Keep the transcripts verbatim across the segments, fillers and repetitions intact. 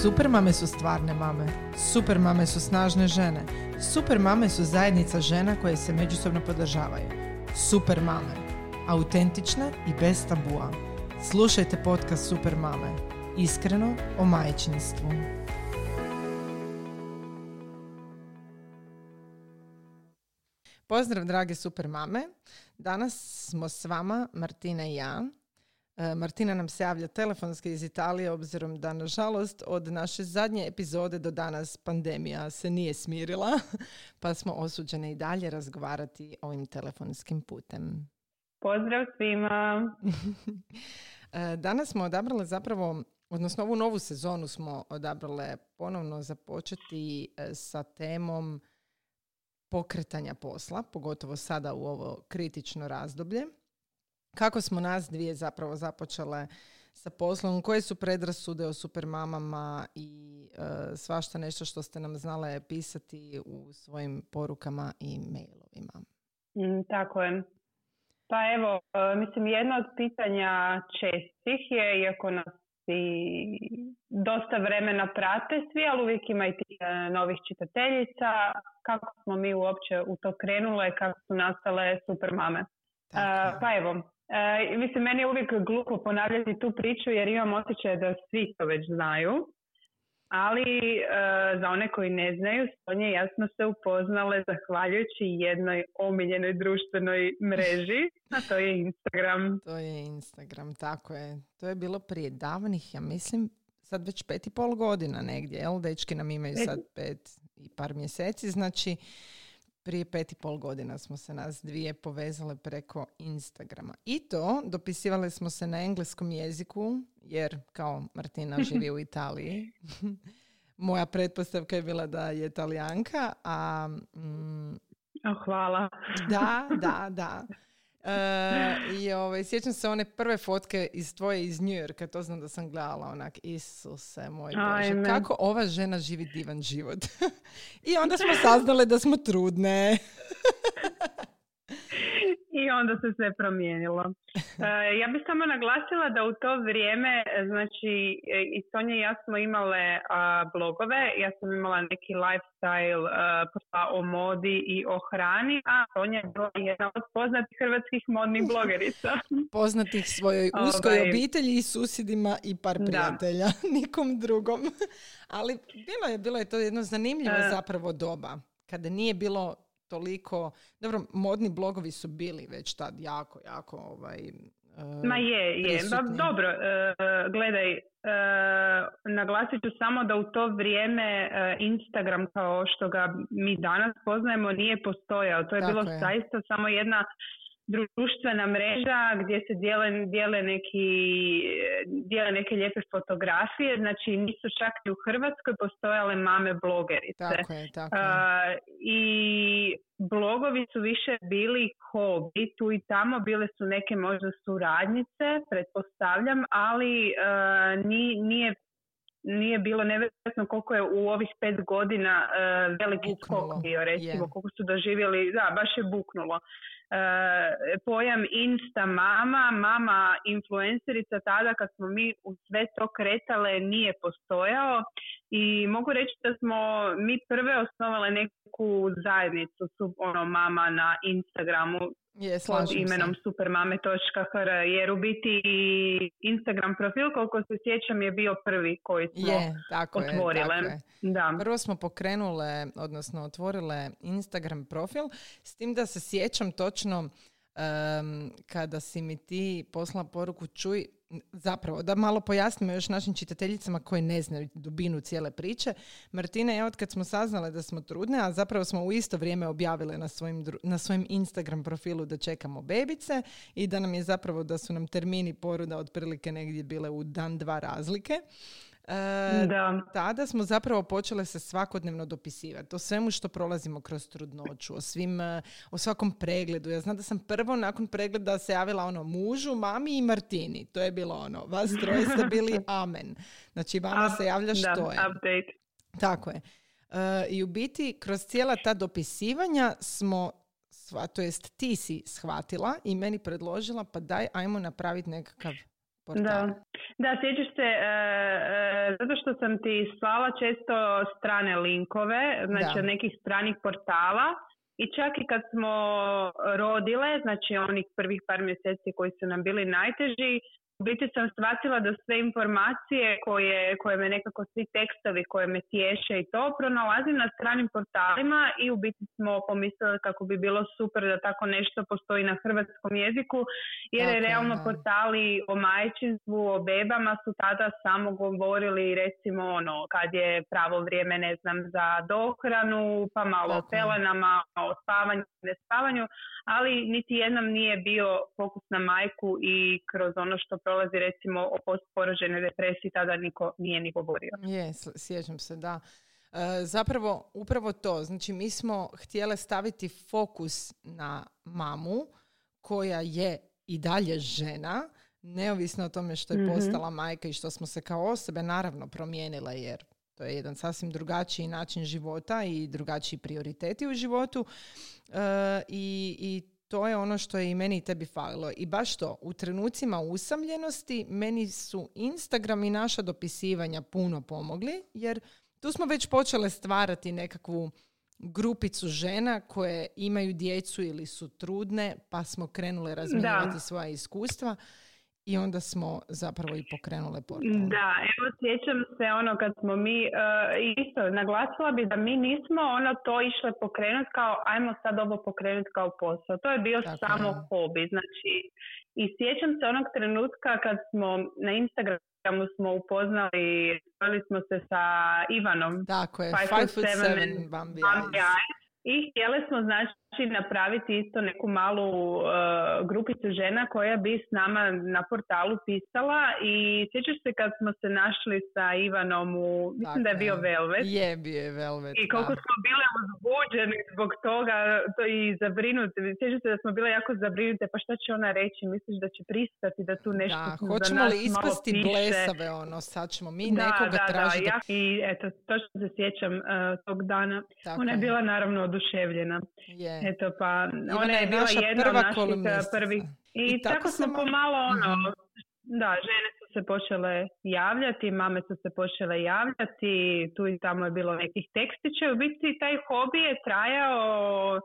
Super mame su stvarne mame, super mame su snažne žene, super mame su zajednica žena koje se međusobno podržavaju. Super mame, autentične i bez tabua. Slušajte podcast Super mame, iskreno o majčinstvu. Pozdrav drage super mame, danas smo s vama Martina i ja. Martina nam se javlja telefonski iz Italije obzirom da nažalost od naše zadnje epizode do danas pandemija se nije smirila, pa smo osuđene i dalje razgovarati ovim telefonskim putem. Pozdrav svima! Danas smo odabrale zapravo, odnosno ovu novu sezonu smo odabrale ponovno započeti sa temom pokretanja posla, pogotovo sada u ovo kritično razdoblje. Kako smo nas dvije zapravo započele sa poslom, koje su predrasude o supermamama i e, svašta nešto što ste nam znale pisati u svojim porukama i mailovima. Mm, tako je. Pa evo, mislim, jedno od pitanja čestih je, iako nas i dosta vremena prate svi, ali uvijek ima i tih novih čitateljica, kako smo mi uopće u to krenule, kako su nastale supermame. Uh, pa evo, uh, mislim, meni je uvijek glupo ponavljati tu priču jer imam osjećaj da svi to već znaju, ali uh, za one koji ne znaju, Sonja i ja smo se upoznale zahvaljujući jednoj omiljenoj društvenoj mreži, a to je Instagram. To je Instagram, tako je. To je bilo prije davnih, ja mislim, sad već pet i pol godina negdje, jel? Dečki nam imaju sad pet i par mjeseci, znači... Prije pet i pol godina smo se nas dvije povezale preko Instagrama. I to, dopisivale smo se na engleskom jeziku, jer kao Martina živi u Italiji. Moja pretpostavka je bila da je Italijanka, a... Mm, hvala. Da, da, da. E, i ovaj, sjećam se one prve fotke iz tvoje iz New Yorka, to znam da sam gledala onak, Isuse moj Bože, kako ova žena živi divan život. I onda smo saznale da smo trudne. I onda se sve promijenilo. E, ja bih samo naglasila da u to vrijeme, znači i Sonja i ja smo imale a, blogove, ja sam imala neki lifestyle a, pa o modi i o hrani, a Sonja je bila jedna od poznatih hrvatskih modnih blogerica. Poznatih svojoj uskoj Obaj. obitelji i susjedima i par prijatelja, da. Nikom drugom. Ali bilo je, bilo je to jedno zanimljivo e. zapravo doba, kada nije bilo toliko, dobro, modni blogovi su bili već tad jako, jako ovaj, e, Ma je, je. Ba, dobro, e, gledaj, e, naglasit ću samo da u to vrijeme e, Instagram kao što ga mi danas poznajemo nije postojao. To je Tako bilo je. zaista samo jedna društvena mreža gdje se dijele, dijele, neki, dijele neke lijepe fotografije, znači nisu čak i u Hrvatskoj postojale mame blogerice. Tako je, tako je. Uh, I blogovi su više bili hobi, tu i tamo bile su neke možda suradnice, pretpostavljam, ali uh, ni, nije Nije bilo nevjerojatno koliko je u ovih pet godina uh, veliki skok bio, recimo, yeah. koliko su doživjeli, da, baš je buknulo. Uh, pojam insta mama, mama influencerica tada kad smo mi u sve to kretale nije postojao i mogu reći da smo mi prve osnovale neku zajednicu sub, ono, mama na Instagramu. Je, pod imenom supermame točka h r, jer u biti Instagram profil, koliko se sjećam, je bio prvi koji smo je, tako otvorile. Je, tako da. Prvo smo pokrenule, odnosno otvorile Instagram profil, s tim da se sjećam točno um, kada si mi ti poslala poruku čuj, zapravo da malo pojasnimo još našim čitateljicama koje ne znaju dubinu cijele priče. Martina i ja, od kad smo saznale da smo trudne, a zapravo smo u isto vrijeme objavile na svojim, na svojim Instagram profilu da čekamo bebice i da nam je zapravo da su nam termini poroda otprilike negdje bile u dan dva razlike. E, da. Tada smo zapravo počele se svakodnevno dopisivati o svemu što prolazimo kroz trudnoću, o svim, o svakom pregledu. Ja znam da sam prvo nakon pregleda se javila ono mužu, mami i Martini. To je bilo ono, vas troje ste bili amen. Znači vama Up, se javlja što da, je. Update. Tako je. E, i u biti kroz cijela ta dopisivanja smo, to jest ti si shvatila i meni predložila pa daj ajmo napraviti nekakav portala. Da, da sjećaš se, e, e, zato što sam ti slala često strane linkove, znači da. Od nekih stranih portala. I čak i kad smo rodile, znači onih prvih par mjeseci koji su nam bili najteži, u biti sam shvatila da sve informacije koje, koje me nekako, svi tekstovi koje me tješe i to, pronalazim na stranim portalima i u biti smo pomislili kako bi bilo super da tako nešto postoji na hrvatskom jeziku, jer okay, je realno da. Portali o majčinstvu, o bebama su tada samo govorili recimo ono, kad je pravo vrijeme, ne znam, za dohranu, pa malo okay. o pelenama, o spavanju, ne spavanju, ali niti jednom nije bio fokus na majku i kroz ono što prolazi recimo o postporođajnoj depresiji, tada niko nije ni govorio. Je, sjećam se, da. E, zapravo, upravo to. Znači, mi smo htjele staviti fokus na mamu koja je i dalje žena, neovisno o tome što je mm-hmm. postala majka i što smo se kao osobe naravno promijenila, jer to je jedan sasvim drugačiji način života i drugačiji prioriteti u životu. E, i, i to je ono što je i meni i tebi falilo. I baš to, u trenucima usamljenosti meni su Instagram i naša dopisivanja puno pomogli, jer tu smo već počele stvarati nekakvu grupicu žena koje imaju djecu ili su trudne, pa smo krenule razmijenjati svoja iskustva. I onda smo zapravo i pokrenule portal. Da, evo sjećam se ono kad smo mi, e, isto naglasila bi da mi nismo ono to išle pokrenuti kao ajmo sad ovo pokrenuti kao posao. To je bio tako samo je. Hobi. Znači, i sjećam se onog trenutka kad smo na Instagramu smo upoznali, upoznali smo se sa Ivanom. Tako je, Five Foot Seven Bambi Eyes. I htjeli smo znači napraviti isto neku malu uh, grupicu žena koja bi s nama na portalu pisala i sjećaš se kad smo se našli sa Ivanom u, mislim dakle, da je bio Velvet. Je bio je Velvet. I koliko da. Smo bile uzbuđeni zbog toga to i zabrinute. Sjećaš se da smo bile jako zabrinute, pa šta će ona reći? Misliš da će pristati da tu nešto da, hoćemo li ispasti blesave ono, sad ćemo mi da, nekoga da, tražiti. Da, ja, i eto, točno se sjećam uh, tog dana. Tako ona je bila naravno oduševljena. Yeah. Eto pa, Ivana ona je, je bila jedna od naših prvih. I, I tako, tako smo sam... pomalo ono, mm-hmm. da, žene su se počele javljati, mame su se počele javljati, tu i tamo je bilo nekih tekstića. U biti taj hobi je trajao uh,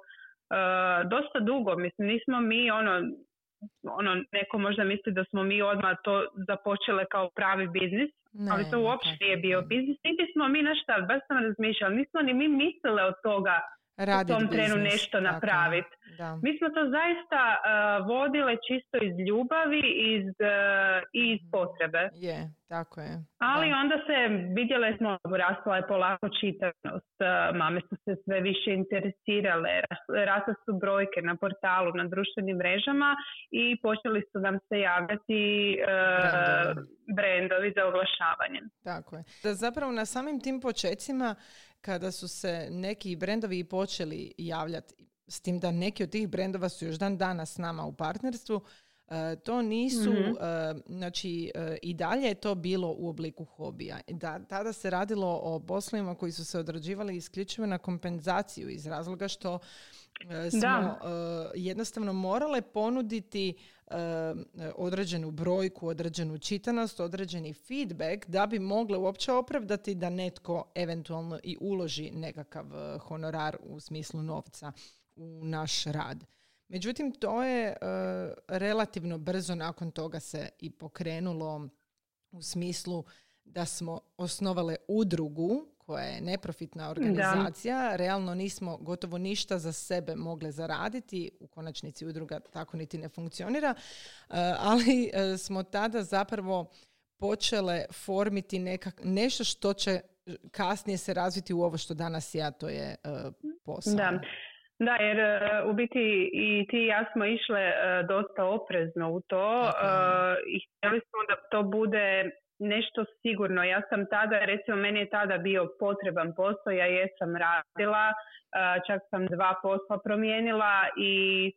dosta dugo. Mislim, nismo mi ono, ono, neko možda misli da smo mi odmah to započele kao pravi biznis. Ne, ali to uopće ne, nije bio biznis. Niti smo mi našta, baš sam razmišljala, nismo ni mi mislile od toga radit u tom trenu business, nešto napraviti. Mi smo to zaista uh, vodile čisto iz ljubavi iz, uh, i iz potrebe. Je, tako je. Ali da. Onda se vidjele smo, rasla je polako čitanost, uh, mame su se sve više interesirale, rasle su brojke na portalu, na društvenim mrežama i počeli su nam se javljati uh, brendovi za oglašavanje. Tako je. Da zapravo na samim tim počecima kada su se neki brendovi počeli javljati, s tim da neki od tih brendova su još dan danas s nama u partnerstvu, to nisu, mm-hmm. znači i dalje je to bilo u obliku hobija. Da, tada se radilo o poslovima koji su se odrađivali isključivo na kompenzaciju iz razloga što smo da. Jednostavno morale ponuditi određenu brojku, određenu čitanost, određeni feedback da bi mogle uopće opravdati da netko eventualno i uloži nekakav honorar u smislu novca u naš rad. Međutim, to je uh, relativno brzo nakon toga se i pokrenulo u smislu da smo osnovale udrugu koja je neprofitna organizacija. Da. Realno nismo gotovo ništa za sebe mogle zaraditi. U konačnici udruga tako niti ne funkcionira. Uh, ali uh, smo tada zapravo počele formiti nekak- nešto što će kasnije se razviti u ovo što danas ja, to je uh, posao. Da. Da, jer uh, u biti i ti i ja smo išle uh, dosta oprezno u to uh, i htjeli smo da to bude nešto sigurno. Ja sam tada, recimo meni je tada bio potreban posao, ja jesam radila, uh, čak sam dva posla promijenila i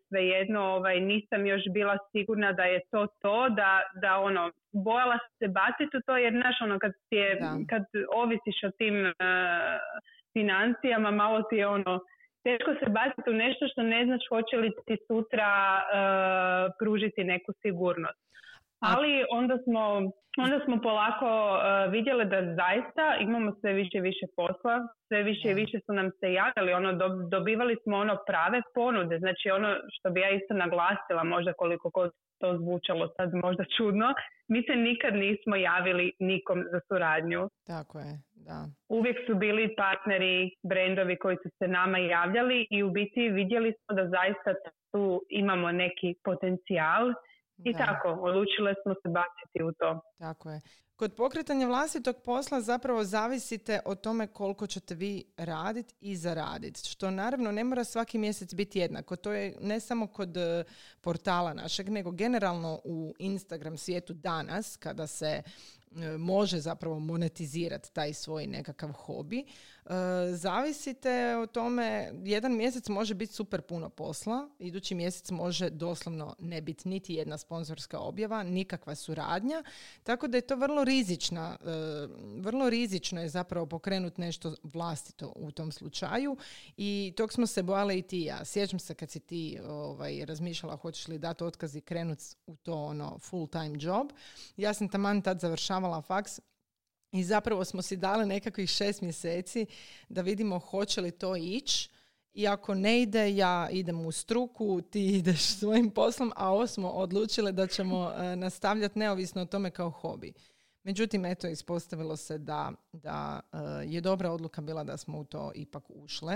svejedno ovaj, nisam još bila sigurna da je to to, da, da ono, bojala se baciti u to jer znaš ono kad, je, kad ovisiš o tim uh, financijama malo ti je ono, teško se baciti u nešto što ne znaš hoće li ti sutra uh, pružiti neku sigurnost. Ali onda smo, onda smo polako uh, vidjeli da zaista imamo sve više i više posla, sve više i više su nam se javili, ono, do, dobivali smo ono prave ponude, znači ono što bi ja isto naglasila, možda koliko god to zvučalo sad možda čudno, mi se nikad nismo javili nikom za suradnju. Tako je, da. Uvijek su bili partneri, brendovi koji su se nama javljali i u biti vidjeli smo da zaista tu imamo neki potencijal. I da. Tako, odlučile smo se baciti u to. Tako je. Kod pokretanja vlastitog posla zapravo zavisite o tome koliko ćete vi raditi i zaraditi. Što naravno ne mora svaki mjesec biti jednako. To je ne samo kod portala našeg, nego generalno u Instagram svijetu danas kada se može zapravo monetizirati taj svoj nekakav hobi. Zavisite o tome, jedan mjesec može biti super puno posla, idući mjesec može doslovno ne biti niti jedna sponzorska objava, nikakva suradnja, tako da je to vrlo rizična, vrlo rizično je zapravo pokrenuti nešto vlastito u tom slučaju i tog smo se bojale i ti ja. Sjećam se kad si ti ovaj, razmišljala hoćeš li dati otkaz i krenuti u to ono full time job. Ja sam taman tad završavala faks i zapravo smo si dali nekakvih šest mjeseci da vidimo hoće li to ići i ako ne ide, ja idem u struku, ti ideš svojim poslom, a ovo smo odlučile da ćemo nastavljati neovisno o tome kao hobi. Međutim, eto, ispostavilo se da, da je dobra odluka bila da smo u to ipak ušle,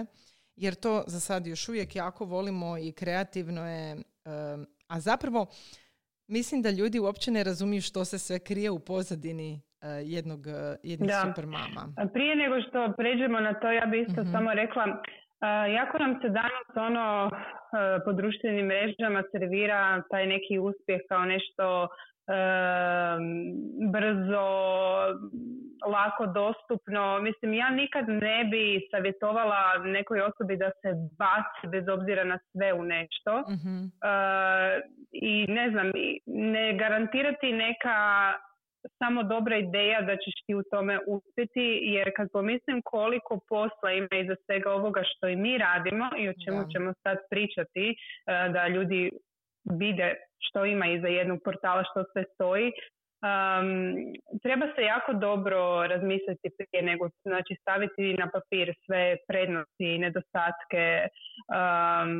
jer to za sad još uvijek jako volimo i kreativno je, a zapravo mislim da ljudi uopće ne razumiju što se sve krije u pozadini uh, jednog, jednog super mama. Prije nego što pređemo na to, ja bih isto mm-hmm. samo rekla, uh, jako nam se danas ono uh, po društvenim mrežama servira taj neki uspjeh kao nešto uh, brzo, lako dostupno. Mislim, ja nikad ne bi savjetovala nekoj osobi da se baci bez obzira na sve u nešto. Mm-hmm. Uh, I ne znam, ne garantirati neka samo dobra ideja da ćeš ti u tome uspjeti, jer kad pomislim koliko posla ima iza svega ovoga što i mi radimo i o čemu da. Ćemo sad pričati, uh, da ljudi vide što ima iza jednog portala, što sve stoji, Um, treba se jako dobro razmisliti prije nego, znači staviti na papir sve prednosti i nedostatke. Um,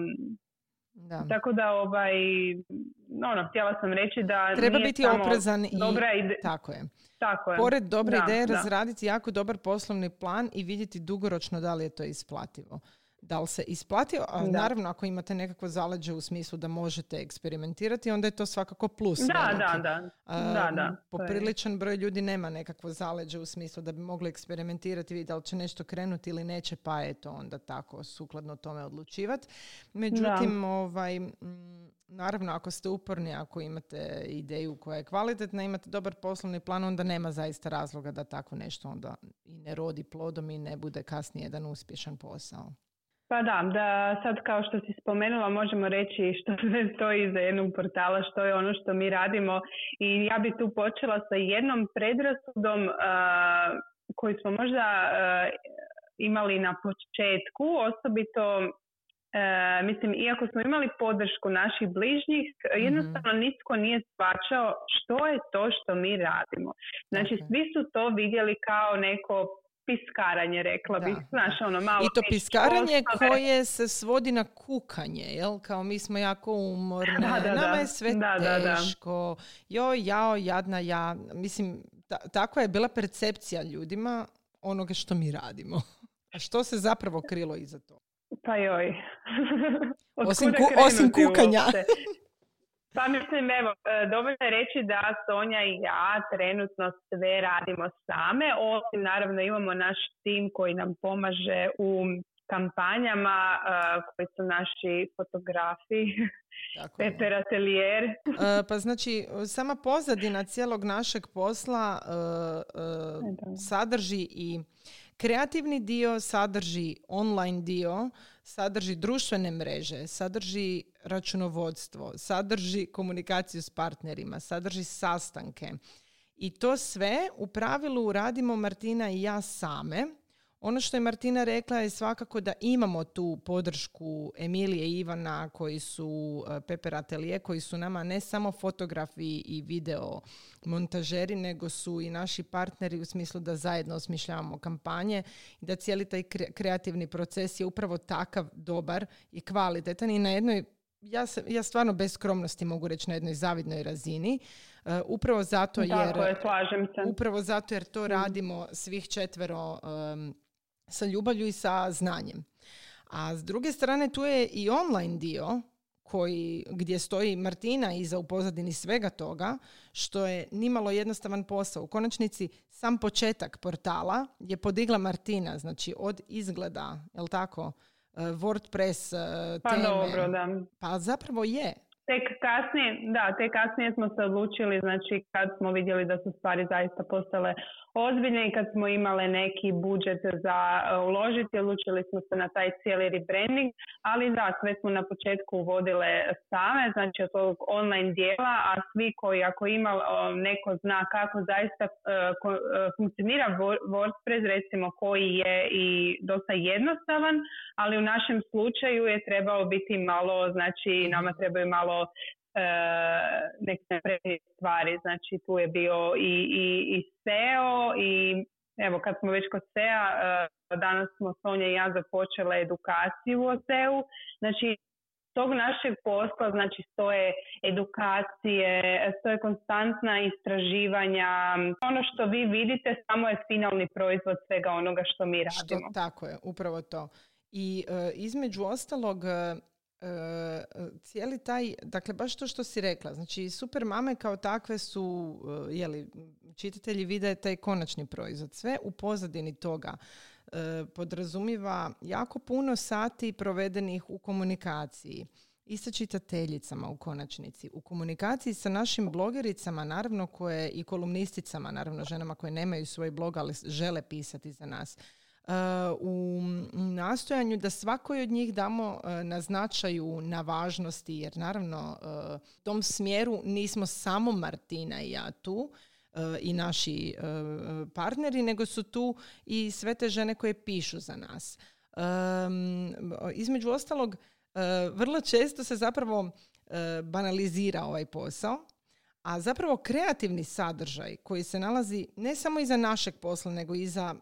da. Tako da ovaj, ono, htjela sam reći da treba nije biti samo oprezan i dobra ide... tako je. Tako je. Pored dobre da, ideje da. Razraditi jako dobar poslovni plan i vidjeti dugoročno da li je to isplativo. Da li se isplati, a naravno ako imate nekakvo zaleđe u smislu da možete eksperimentirati, onda je to svakako plus. Da, da, da. da, da. Popriličan broj ljudi nema nekakvo zaleđe u smislu da bi mogli eksperimentirati, vidjeti da li će nešto krenuti ili neće, pa je to onda tako sukladno tome odlučivati. Međutim, da. ovaj... Naravno, ako ste uporni, ako imate ideju koja je kvalitetna, imate dobar poslovni plan, onda nema zaista razloga da tako nešto onda i ne rodi plodom i ne bude kasnije jedan uspješan posao. Pa da, da sad kao što si spomenula možemo reći što sve stoji iza jednog portala, što je ono što mi radimo i ja bi tu počela sa jednom predrasudom uh, koju smo možda uh, imali na početku, osobito uh, mislim iako smo imali podršku naših bližnjih, mm-hmm. jednostavno nitko nije shvaćao što je to što mi radimo. Znači okay. svi su to vidjeli kao neko piskaranje, rekla bih. Znaš, ono, malo i to piskaranje osnove. Koje se svodi na kukanje, jel? Kao mi smo jako umorne, da, da, nama da. Je sve da, teško, da, da. joj, jao, jadna ja. Mislim, ta- takva je bila percepcija ljudima onoga što mi radimo. A što se zapravo krilo iza toga? Pa joj. osim, ku- osim kukanja. Pa mislim, evo, dovoljno je reći da Sonja i ja trenutno sve radimo same, osim naravno imamo naš tim koji nam pomaže u kampanjama, uh, koji su naši fotografi, Peper Atelier. Uh, pa znači, sama pozadina cijelog našeg posla uh, uh, sadrži i kreativni dio, sadrži online dio, sadrži društvene mreže, sadrži računovodstvo, sadrži komunikaciju s partnerima, sadrži sastanke. I to sve u pravilu radimo Martina i ja same. Ono što je Martina rekla je svakako da imamo tu podršku Emilije i Ivana koji su Peper Atelier, koji su nama ne samo fotografi i video montažeri, nego su i naši partneri u smislu da zajedno osmišljavamo kampanje i da cijeli taj kreativni proces je upravo takav dobar i kvalitetan i na jednoj, ja, se, ja stvarno bez skromnosti mogu reći, na jednoj zavidnoj razini. Uh, upravo zato jer, je, slažem se. Upravo zato jer to radimo svih četvero um, sa ljubavlju i sa znanjem. A s druge strane tu je i online dio koji, gdje stoji Martina iza u pozadini svega toga, što je nimalo jednostavan posao. U konačnici sam početak portala je podigla Martina, znači od izgleda, je li tako, WordPress pa teme. Dobro, da. Pa zapravo je. Tek kasnije, da, tek kasnije smo se odlučili, znači kad smo vidjeli da su stvari zaista postale ozbiljne i kad smo imale neki budžet za uh, uložiti, odlučili smo se na taj cijeli rebranding, ali da, sve smo na početku uvodile same, znači od ovog online dijela, a svi koji ako ima uh, neko zna kako zaista uh, ko, uh, funkcionira WordPress, recimo koji je i dosta jednostavan, ali u našem slučaju je trebao biti malo, znači nama trebaju malo neke prednje stvari, znači tu je bio i, i, i S E O i evo kad smo već kod S E O, danas smo Sonja i ja započele edukaciju o S E O, znači tog našeg posla, znači stoje edukacije, stoje konstantna istraživanja, ono što vi vidite samo je finalni proizvod svega onoga što mi radimo. Što, tako je, upravo to. I uh, između ostalog uh... cijeli taj, dakle baš to što si rekla, znači super mame kao takve su, jeli, čitatelji vide taj konačni proizvod, sve u pozadini toga podrazumijeva jako puno sati provedenih u komunikaciji i sa čitateljicama u konačnici, u komunikaciji sa našim blogericama naravno koje i kolumnisticama, naravno ženama koje nemaju svoj blog ali žele pisati za nas. Uh, u nastojanju da svakoj od njih damo uh, na značaju, na važnosti, jer naravno uh, u tom smjeru nismo samo Martina i ja tu uh, i naši uh, partneri, nego su tu i sve te žene koje pišu za nas. Um, između ostalog, uh, vrlo često se zapravo uh, banalizira ovaj posao, a zapravo kreativni sadržaj koji se nalazi ne samo iza našeg posla, nego i za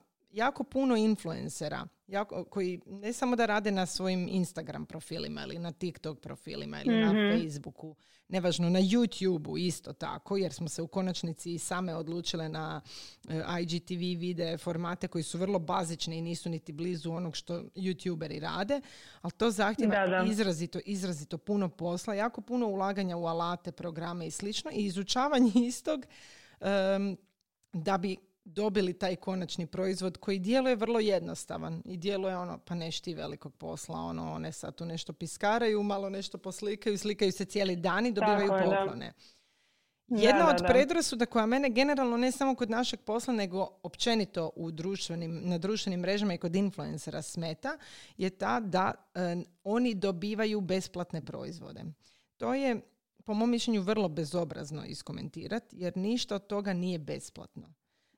jako puno influencera jako, koji ne samo da rade na svojim Instagram profilima ili na TikTok profilima ili mm-hmm. na Facebooku, nevažno, na YouTubeu isto tako, jer smo se u konačnici same odlučile na I G T V videe formate koji su vrlo bazični i nisu niti blizu onog što YouTuberi rade, ali to zahtjeva da, da. izrazito, izrazito puno posla, jako puno ulaganja u alate, programe i slično i izučavanje istog um, da bi dobili taj konačni proizvod koji djeluje vrlo jednostavan i djeluje ono, pa nešti velikog posla, ono, one sad tu nešto piskaraju, malo nešto poslikaju, slikaju se cijeli dan i dobivaju tako, poklone. Da. Jedna da, od da, predrasuda koja mene generalno ne samo kod našeg posla, nego općenito u društvenim, na društvenim mrežama i kod influencera smeta, je ta da eh, oni dobivaju besplatne proizvode. To je, po mom mišljenju, vrlo bezobrazno iskomentirati, jer ništa od toga nije besplatno.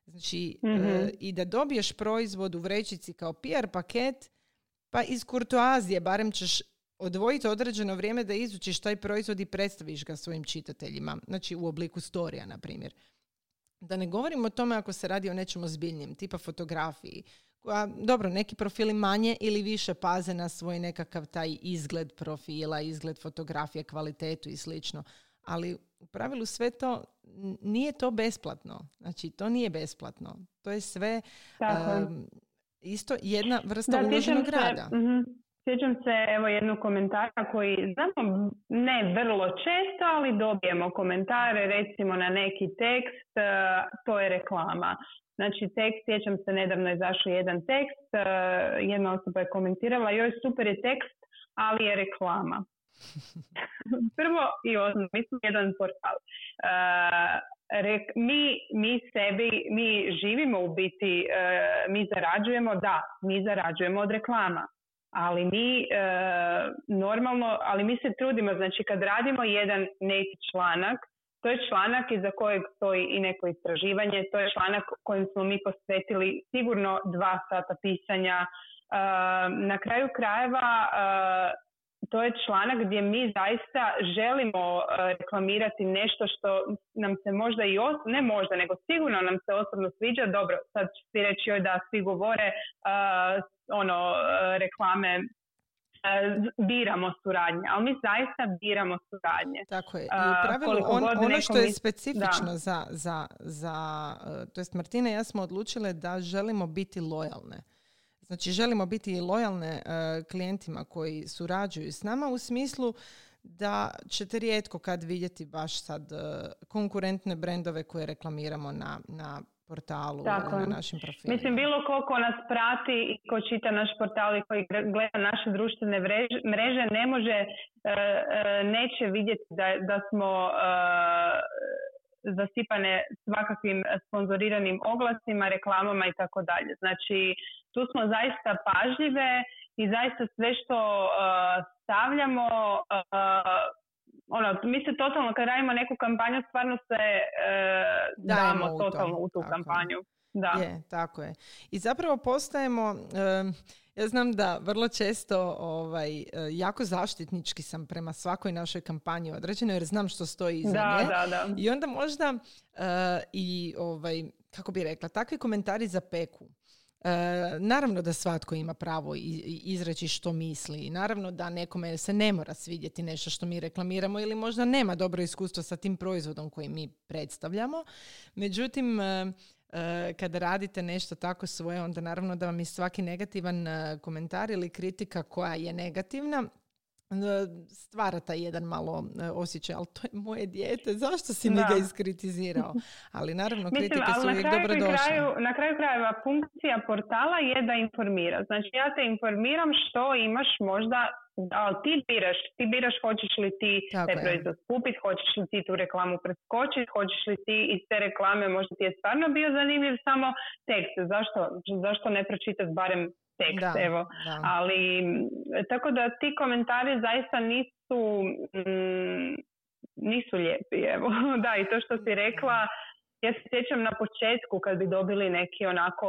Znači, mm-hmm. e, i da dobiješ proizvod u vrećici kao P R paket, pa iz kurtoazije barem ćeš odvojiti određeno vrijeme da izučiš taj proizvod i predstaviš ga svojim čitateljima. Znači, u obliku storija, na primjer. Da ne govorim o tome ako se radi o nečem ozbiljnijem, tipa fotografiji. A, dobro, neki profili manje ili više paze na svoj nekakav taj izgled profila, izgled fotografije, kvalitetu i slično. Ali u pravilu sve to, nije to besplatno. Znači, to nije besplatno. To je sve um, isto jedna vrsta uloženog rada. Mm-hmm. Sjećam se, evo, jednog komentara koji znamo, ne vrlo često, ali dobijemo komentare, recimo na neki tekst, to je reklama. Znači, tekst, sjećam se, nedavno je zašao jedan tekst, jedna osoba je komentirala, joj, super je tekst, ali je reklama. Prvo i osnovno, mi smo jedan portal. Uh, rek, mi, mi sebi, mi živimo u biti, uh, mi zarađujemo, da, mi zarađujemo od reklama. Ali mi uh, normalno, ali mi se trudimo, znači kad radimo jedan neki članak, To je članak iza kojeg stoji i neko istraživanje, to je članak kojim smo mi posvetili sigurno dva sata pisanja. Na kraju krajeva to je članak gdje mi zaista želimo reklamirati nešto što nam se možda i os- ne možda, nego sigurno nam se osobno sviđa. Dobro, sad ću svi reći joj da svi govore ono reklame. Biramo suradnje, ali mi zaista biramo suradnje. Tako je. I u pravilu uh, on, ono što je specifično da. za, za, za to jest Martina i ja smo odlučile da želimo biti lojalne. Znači želimo biti lojalne uh, klijentima koji surađuju s nama u smislu da ćete rijetko kad vidjeti baš sad uh, konkurentne brendove koje reklamiramo na, na portalu, tako, na našim profilima. Mislim, bilo ko ko nas prati i ko čita naš portal i koji gleda naše društvene mreže ne može, neće vidjeti da, da smo zasipane svakakvim sponzoriranim oglasima, reklamama i tako dalje. Znači, tu smo zaista pažljive i zaista sve što stavljamo, ono, mi se totalno, kad radimo neku kampanju, stvarno se e, damo u totalno to. u tu tako kampanju. Da. Je, tako je. I zapravo postajemo, e, ja znam da vrlo često ovaj, jako zaštitnički sam prema svakoj našoj kampanji određeno, jer znam što stoji iza da, nje. Da, da. I onda možda e, i, ovaj, kako bi rekla, takvi komentari za peku. E, naravno da svatko ima pravo izreći što misli. Naravno da nekome se ne mora svidjeti nešto što mi reklamiramo ili možda nema dobro iskustvo sa tim proizvodom koji mi predstavljamo. Međutim, e, kada radite nešto tako svoje, onda naravno da vam je svaki negativan komentar ili kritika koja je negativna stvara taj jedan malo osjećaj, ali to je moje dijete, zašto si mi ga iskritizirao? Ali naravno kritike su uvijek dobro došle. Na kraju krajeva funkcija portala je da informira. Znači ja te informiram što imaš možda, ali ti biraš, ti biraš hoćeš li ti te proizvod kupiti, hoćeš li ti tu reklamu preskočiti, hoćeš li ti iz te reklame, možda ti je stvarno bio zanimljiv samo tekst. Zašto, zašto ne pročitaš barem tekst, da, evo, da. Ali tako da ti komentari zaista nisu mm, nisu lijepi, evo. Da, i to što si rekla, ja se sjećam na početku kad bi dobili neki onako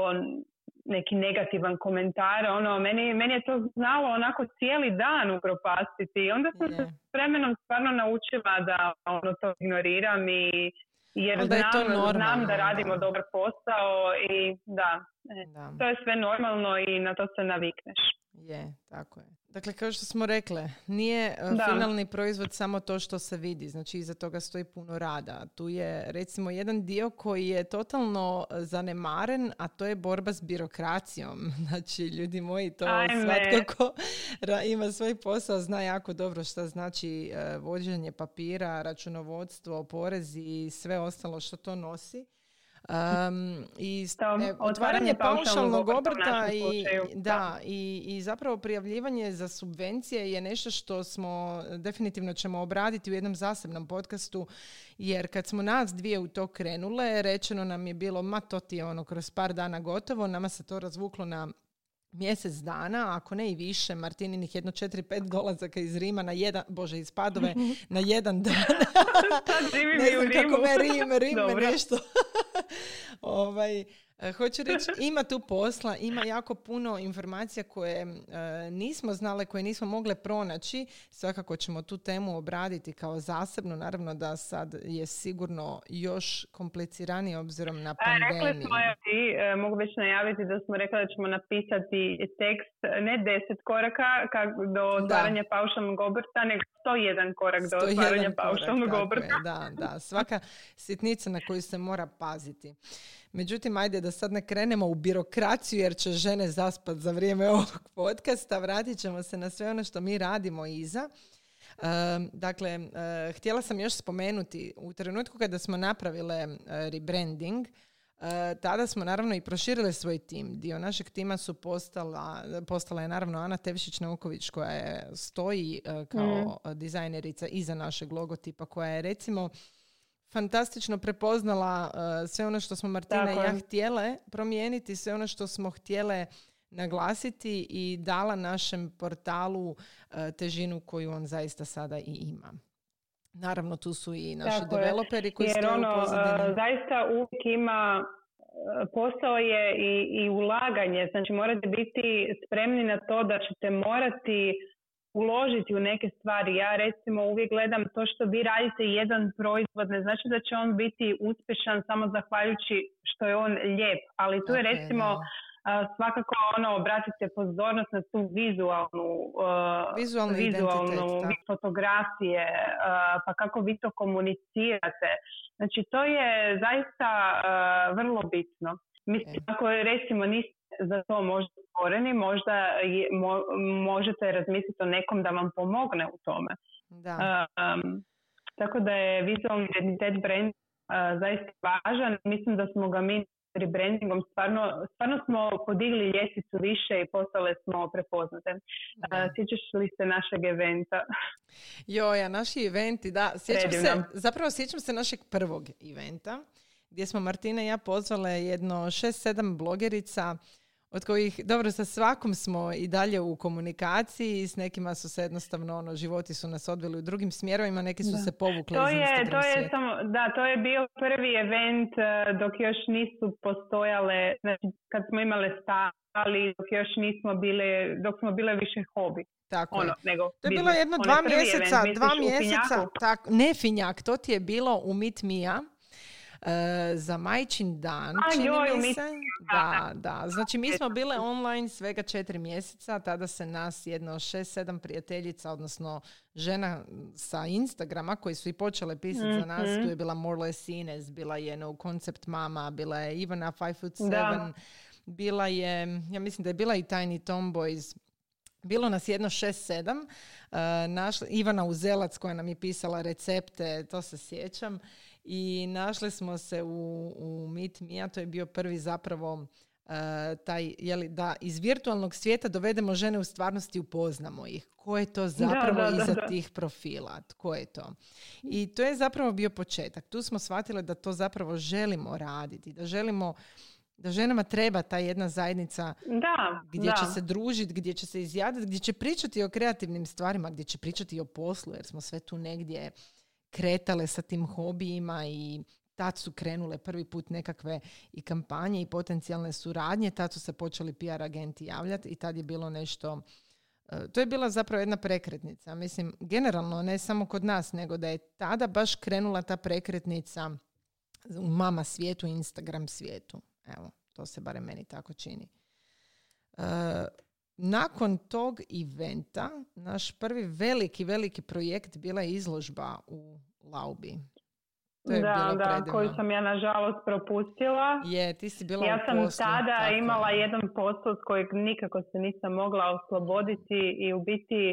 neki negativan komentar, ono, meni, meni je to znalo onako cijeli dan upropastiti i onda sam yeah. se s vremenom stvarno naučila da ono to ignoriram i jer znam, je to normalno, znam da radimo da. dobar posao i da, da, to je sve normalno i na to se navikneš. Je, tako je. Dakle, kao što smo rekle, nije da. finalni proizvod samo to što se vidi, znači iza toga stoji puno rada. Tu je recimo jedan dio koji je totalno zanemaren, a to je borba s birokracijom. Znači, ljudi moji, to Ajme. svatko ko ima svoj posao zna jako dobro šta znači vođenje papira, računovodstvo, porezi i sve ostalo što to nosi. Um, i Tom, e, otvaranje paušalnog obrta i, da, i, i zapravo prijavljivanje za subvencije je nešto što smo definitivno ćemo obraditi u jednom zasebnom podcastu, jer kad smo nas dvije u to krenule, rečeno nam je bilo, ma to ti je ono kroz par dana gotovo, nama se to razvuklo na mjesec dana, ako ne i više, Martininih jedno četiri, pet dolazaka iz Rima na jedan, bože, iz Padove, na jedan dan. Ne znam kako me Rim, Rim me nešto. ovaj, hoću reći, ima tu posla, ima jako puno informacija koje e, nismo znale, koje nismo mogle pronaći. Svakako ćemo tu temu obraditi kao zasebno. Naravno da sad je sigurno još kompliciranije obzirom na pandemiju. A, rekli smo, i, mogu već najaviti da smo rekli da ćemo napisati tekst ne deset koraka kak, do otvaranja paušalnog obrta, nego sto jedan korak do otvaranja paušalnog obrta. Da, da, svaka sitnica na koju se mora paziti. Međutim, ajde da sad ne krenemo u birokraciju jer će žene zaspat za vrijeme ovog podcasta. Vratit ćemo se na sve ono što mi radimo iza. E, dakle, e, htjela sam još spomenuti, u trenutku kada smo napravile e, rebranding, e, tada smo naravno i proširile svoj tim. Dio našeg tima su postala, postala je naravno Ana Tevišić-Nauković koja je, stoji e, kao mm. dizajnerica iza našeg logotipa, koja je recimo fantastično prepoznala uh, sve ono što smo Martina i ja htjele promijeniti, sve ono što smo htjele naglasiti i dala našem portalu uh, težinu koju on zaista sada i ima. Naravno, tu su i naši tako developeri koji jer stoju ono, u pozadini. Zaista uvijek ima, posao je i, i ulaganje. Znači morate biti spremni na to da ćete morati uložiti u neke stvari. Ja recimo uvijek gledam to što vi radite jedan proizvod, ne znači da će on biti uspješan samo zahvaljujući što je on lijep. Ali tu je okay, recimo da. svakako ono, obratite pozornost na tu vizualnu, vizualnu, vizualnu fotografije, pa kako vi to komunicirate. Znači to je zaista vrlo bitno. Mislim, okay. ako recimo niste za to možda stvoreni, možda je, mo, možete razmisliti o nekom da vam pomogne u tome. Da. Um, tako da je vizualni identitet brand uh, zaista važan. Mislim da smo ga mi rebrandingom stvarno, stvarno smo podigli ljestvicu više i postale smo prepoznate. Uh, sjećaš li se našeg eventa? Joja, naši eventi, da. Sjećam se, zapravo sjećam se našeg prvog eventa, gdje smo Martina i ja pozvale jedno šest, sedam blogerica od kojih, dobro, sa svakom smo i dalje u komunikaciji i s nekima su se jednostavno, ono, životi su nas odveli u drugim smjerovima, neki su da. se povukli to iz Instagram svijeta. Da, to je bio prvi event dok još nisu postojale, znači kad smo imale stan, ali dok još nismo bile, dok smo bile više hobi. Tako ono, je. Nego to je bilo jedno dva mjeseca, event, dva mjeseca, tak, ne finjak, to ti je bilo u Meet Me-a. Uh, za majčin dan, A, čini joj, mi se. Da, da. Znači, mi smo bile online svega četiri mjeseca, tada se nas jedno šest, sedam prijateljica, odnosno žena sa Instagrama, koji su i počele pisati mm-hmm. za nas. Tu je bila More Less Ines, bila je No Concept Mama, bila je Ivana Five Foot Seven, bila je, ja mislim da je bila i Tiny Tomboys. Bilo nas jedno šest, sedam. Uh, Ivana Uzelac koja nam je pisala recepte, to se sjećam. I našli smo se u, u Meet Me, to je bio prvi zapravo uh, taj, jeli, da iz virtualnog svijeta dovedemo žene u stvarnosti, upoznamo ih. Ko je to zapravo da, da, iza da, da. tih profila? Ko je to? I to je zapravo bio početak. Tu smo shvatile da to zapravo želimo raditi, da želimo... Da ženama treba ta jedna zajednica da, gdje da. će se družiti, gdje će se izjaditi, gdje će pričati o kreativnim stvarima, gdje će pričati o poslu, jer smo sve tu negdje kretale sa tim hobijima i tad su krenule prvi put nekakve i kampanje i potencijalne suradnje, tad su se počeli P R agenti javljati i tad je bilo nešto... To je bila zapravo jedna prekretnica. Mislim, generalno, ne samo kod nas, nego da je tada baš krenula ta prekretnica u mama svijetu, Instagram svijetu. Evo, to se barem meni tako čini. E, nakon tog eventa, naš prvi veliki, veliki projekt bila je izložba u Laubi. To je da, bilo da, predivno. Koju sam ja nažalost propustila. Je, ti si bila ja u poslu. Ja sam tada tako. imala jedan posao od kojeg nikako se nisam mogla osloboditi i u biti,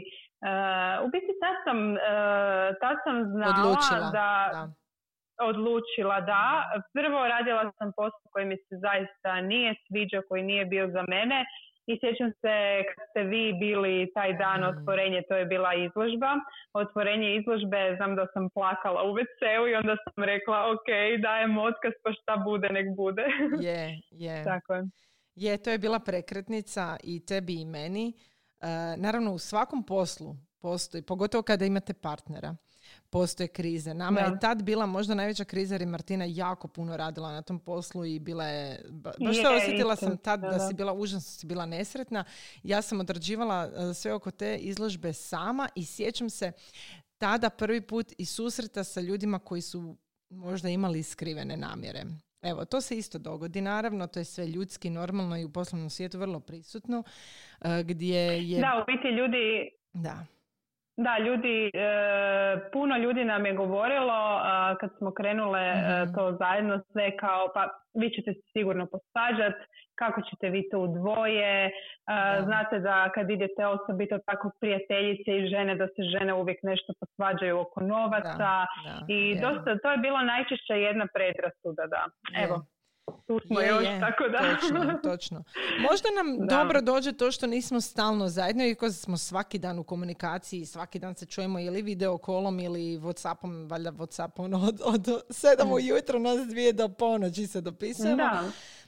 uh, u biti tad sam, uh, tad sam znala Odlučila, da... da. Odlučila da. Prvo radila sam posao koji mi se zaista nije sviđao, koji nije bio za mene i sjećam se kad ste vi bili taj dan otvorenje, to je bila izložba. Otvorenje izložbe, znam da sam plakala u ve ce u i onda sam rekla ok, dajem otkaz pa šta bude, nek bude. Je, je. Tako je. Je, to je bila prekretnica i tebi i meni. Uh, naravno u svakom poslu postoji, pogotovo kada imate partnera. Postoje krize. Nama da. je tad bila možda najveća kriza jer je Martina jako puno radila na tom poslu i bila je... Baš je, to osjetila istin, sam tad da, da si bila užasno, si bila nesretna. Ja sam odrađivala sve oko te izložbe sama i sjećam se tada prvi put i susreta sa ljudima koji su možda imali skrivene namjere. Evo, to se isto dogodi. Naravno, to je sve ljudski, normalno i u poslovnom svijetu vrlo prisutno. Gdje je... Da, u biti ljudi... Da. Da, ljudi, e, puno ljudi nam je govorilo a, kad smo krenule a, to zajedno sve kao pa vi ćete se sigurno posvađati, kako ćete vi to udvoje, a, da. znate da kad idete osobito tako prijateljice i žene, da se žene uvijek nešto posvađaju oko novaca da, da, i je. dosta, to je bilo najčešće jedna predrasuda, da, evo. Je. Tu smo je, još, je. tako da. Točno, točno. Možda nam da. dobro dođe to što nismo stalno zajedno, jer smo svaki dan u komunikaciji, svaki dan se čujemo ili video kolom ili Whatsappom, valjda Whatsappom od, od sedam ujutro nas dvije do ponoći se dopisujemo. Da.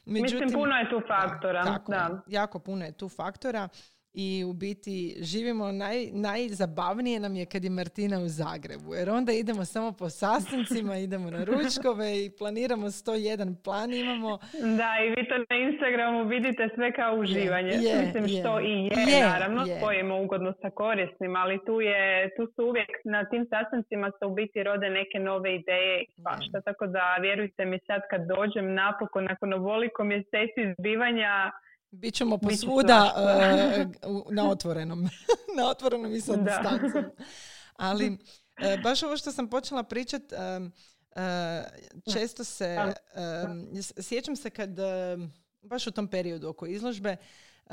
Međutim, mislim, puno je tu faktora. Da, tako, da. Jako puno je tu faktora. i u biti živimo, naj, najzabavnije nam je kad je Martina u Zagrebu, jer onda idemo samo po sastancima, idemo na ručkove i planiramo sto jedan plan imamo. Da, i vi to na Instagramu vidite sve kao uživanje. Je, je, Mislim je. Što i je, je naravno, je. Spojimo ugodno sa korisnim, ali tu, je, tu su uvijek, na tim sastancima se u biti rode neke nove ideje i svašta, tako da vjerujte mi sad kad dođem napokon, nakon ovoliko mjeseci izbivanja, bit ćemo posvuda uh, na otvorenom. Na otvorenom i sa distancom. Ali uh, baš ovo što sam počela pričat, uh, uh, često se... Uh, sjećam se kad, uh, baš u tom periodu oko izložbe, um,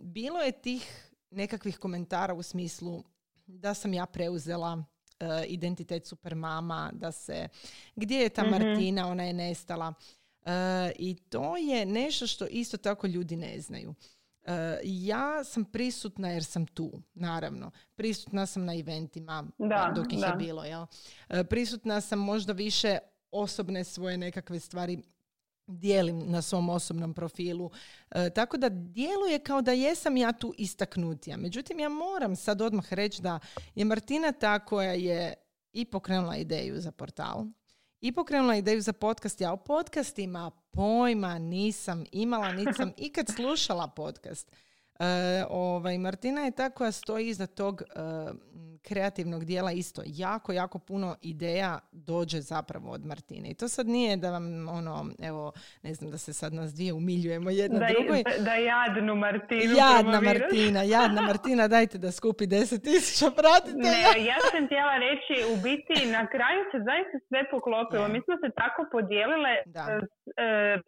bilo je tih nekakvih komentara u smislu da sam ja preuzela uh, identitet supermama, da se... Gdje je ta mm-hmm. Martina, ona je nestala... Uh, i to je nešto što isto tako ljudi ne znaju. Uh, ja sam prisutna jer sam tu, naravno. Prisutna sam na eventima da, dok ih da. je bilo. Jel? Uh, prisutna sam, možda više osobne svoje nekakve stvari dijelim na svom osobnom profilu. Uh, tako da djeluje kao da jesam ja tu istaknutija. Međutim, ja moram sad odmah reći da je Martina ta koja je i pokrenula ideju za portal. I pokrenula ideju za podcast. Ja o podcastima pojma nisam imala, niti sam ikad slušala podcast. E, ovaj, Martina je ta koja stoji iza tog e, kreativnog dijela isto. Jako, jako puno ideja dođe zapravo od Martine. I to sad nije da vam, ono, evo, ne znam, da se sad nas dvije umiljujemo jedna da, drugoj. Da jadnu Martinu. Jadna Martina, jadna Martina, dajte da skupi deset tisuća pratitelja. Ne, ja sam htjela reći, u biti, na kraju se zaista sve poklopilo. Ja. Mi smo se tako podijelile da. E,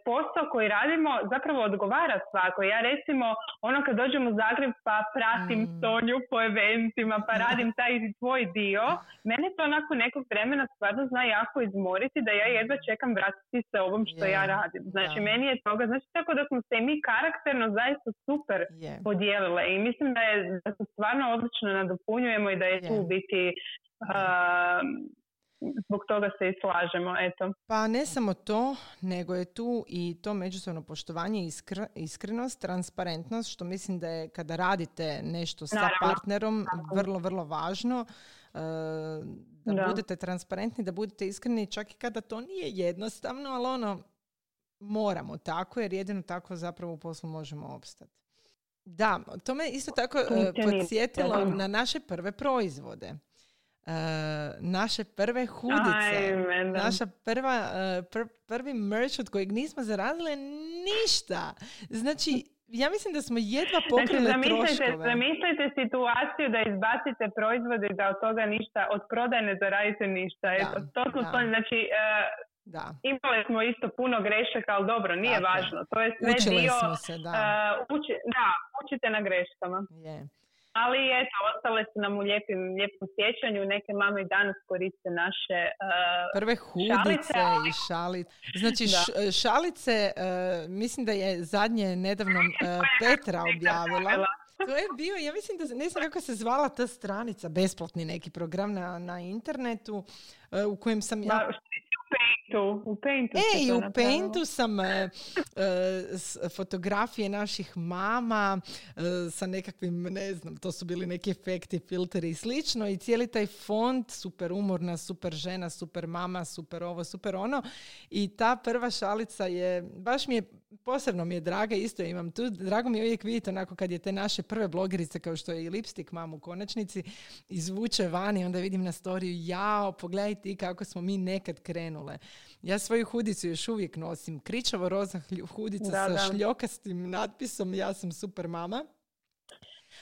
posao koji radimo zapravo odgovara svako. Ja recimo, ono kad dođem u Zagreb pa pratim mm. Sonju po eventima, pa radim taj tvoj dio, mene to onako nekog vremena stvarno zna jako izmoriti da ja jedva čekam vratiti se ovom što yeah. ja radim. Znači yeah. meni je toga, znači tako da smo se mi karakterno zaista super yeah. podijelile i mislim da je da se stvarno odlično nadopunjujemo i da je yeah. tu biti uh, zbog toga se i slažemo, eto. Pa ne samo to, nego je tu i to međusobno poštovanje, iskr- iskrenost, transparentnost, što mislim da je kada radite nešto sa Naravno. partnerom vrlo, vrlo važno. Uh, da, da budete transparentni, da budete iskreni, čak i kada to nije jednostavno, ali ono, moramo tako, jer jedino tako zapravo u poslu možemo opstati. Da, to me isto tako uh, podsjetilo na naše prve proizvode. Uh, naše prve hudice, Aj, naša prva, uh, pr- prvi merch od kojeg nismo zaradile ništa. Znači, ja mislim da smo jedva pokrile znači, zamislite, troškove. Zamislite situaciju da izbacite proizvode i da od toga ništa, od prodaje ne zaradite ništa. Da, Eto, to smo da. To, znači, uh, Da. Imali smo isto puno grešaka, ali dobro, nije dakle. važno. To je sve Učile dio, smo se, da. Uh, uči, da, učite na greškama. Yeah. Ali eto, ostale su nam u lijepim, lijepom sjećanju. Neke mame i danas koriste naše uh, prve hudice šalice. i šalice. Znači š, šalice, uh, mislim da je zadnje nedavno uh, Petra objavila. To je bio, ja mislim da, ne znam kako se zvala ta stranica, besplatni neki program na, na internetu uh, u kojem sam ja... Paintu. U Paintu, Ej, u Paintu sam uh, uh, fotografije naših mama uh, sa nekakvim, ne znam, to su bili neki efekti, filteri i slično i cijeli taj font, super umorna, super žena, super mama, super ovo, super ono i ta prva šalica je, baš mi je, posebno mi je draga, isto je imam tu, drago mi je uvijek vidjeti onako kad je te naše prve blogerice kao što je i Lipstick Mama u konačnici izvuče van i onda vidim na storiju, jao, pogledaj ti kako smo mi nekad krenule. Ja svoju hudicu još uvijek nosim, kričavo roza hudica da, sa da. šljokastim natpisom, ja sam super mama.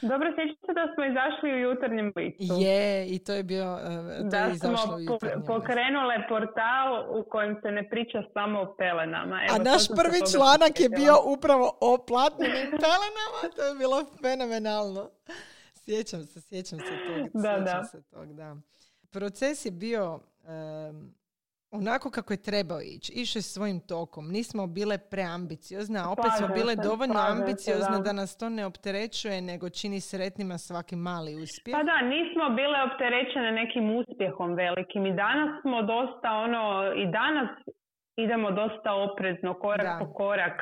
Dobro, sjećam se da smo izašli u Jutarnjem listu. Je, i to je bio... Uh, to da je smo po, pokrenule listu. Portal u kojem se ne priča samo o pelenama. Evo, a naš prvi članak pričala. je bio upravo o platnim pelenama. To je bilo fenomenalno. Sjećam se, sjećam se tog. Da, sjećam da. se tog, da. Proces je bio... Um, onako kako je trebao ići, išao je svojim tokom, nismo bile preambiciozne, a opet Pažem smo bile dovoljno pažem, ambiciozne da. da nas to ne opterećuje, nego čini sretnima svaki mali uspjeh. Pa da, nismo bile opterećene nekim uspjehom velikim i danas smo dosta ono, i danas idemo dosta oprezno, korak da. po korak,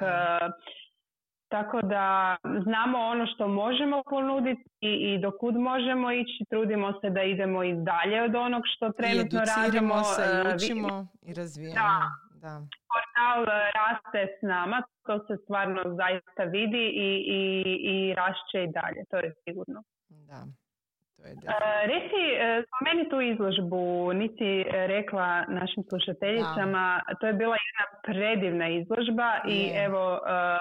Tako da znamo ono što možemo ponuditi i dokud možemo ići, trudimo se da idemo i dalje od onog što trenutno radimo. I educiramo se, učimo i razvijamo. Da, da. Portal raste s nama, to se stvarno zaista vidi i, i, i rašće i dalje, to je sigurno. Da. To je e, reci, spomeni tu izložbu, nisi rekla našim slušateljicama, da. To je bila jedna predivna izložba je. I evo... E,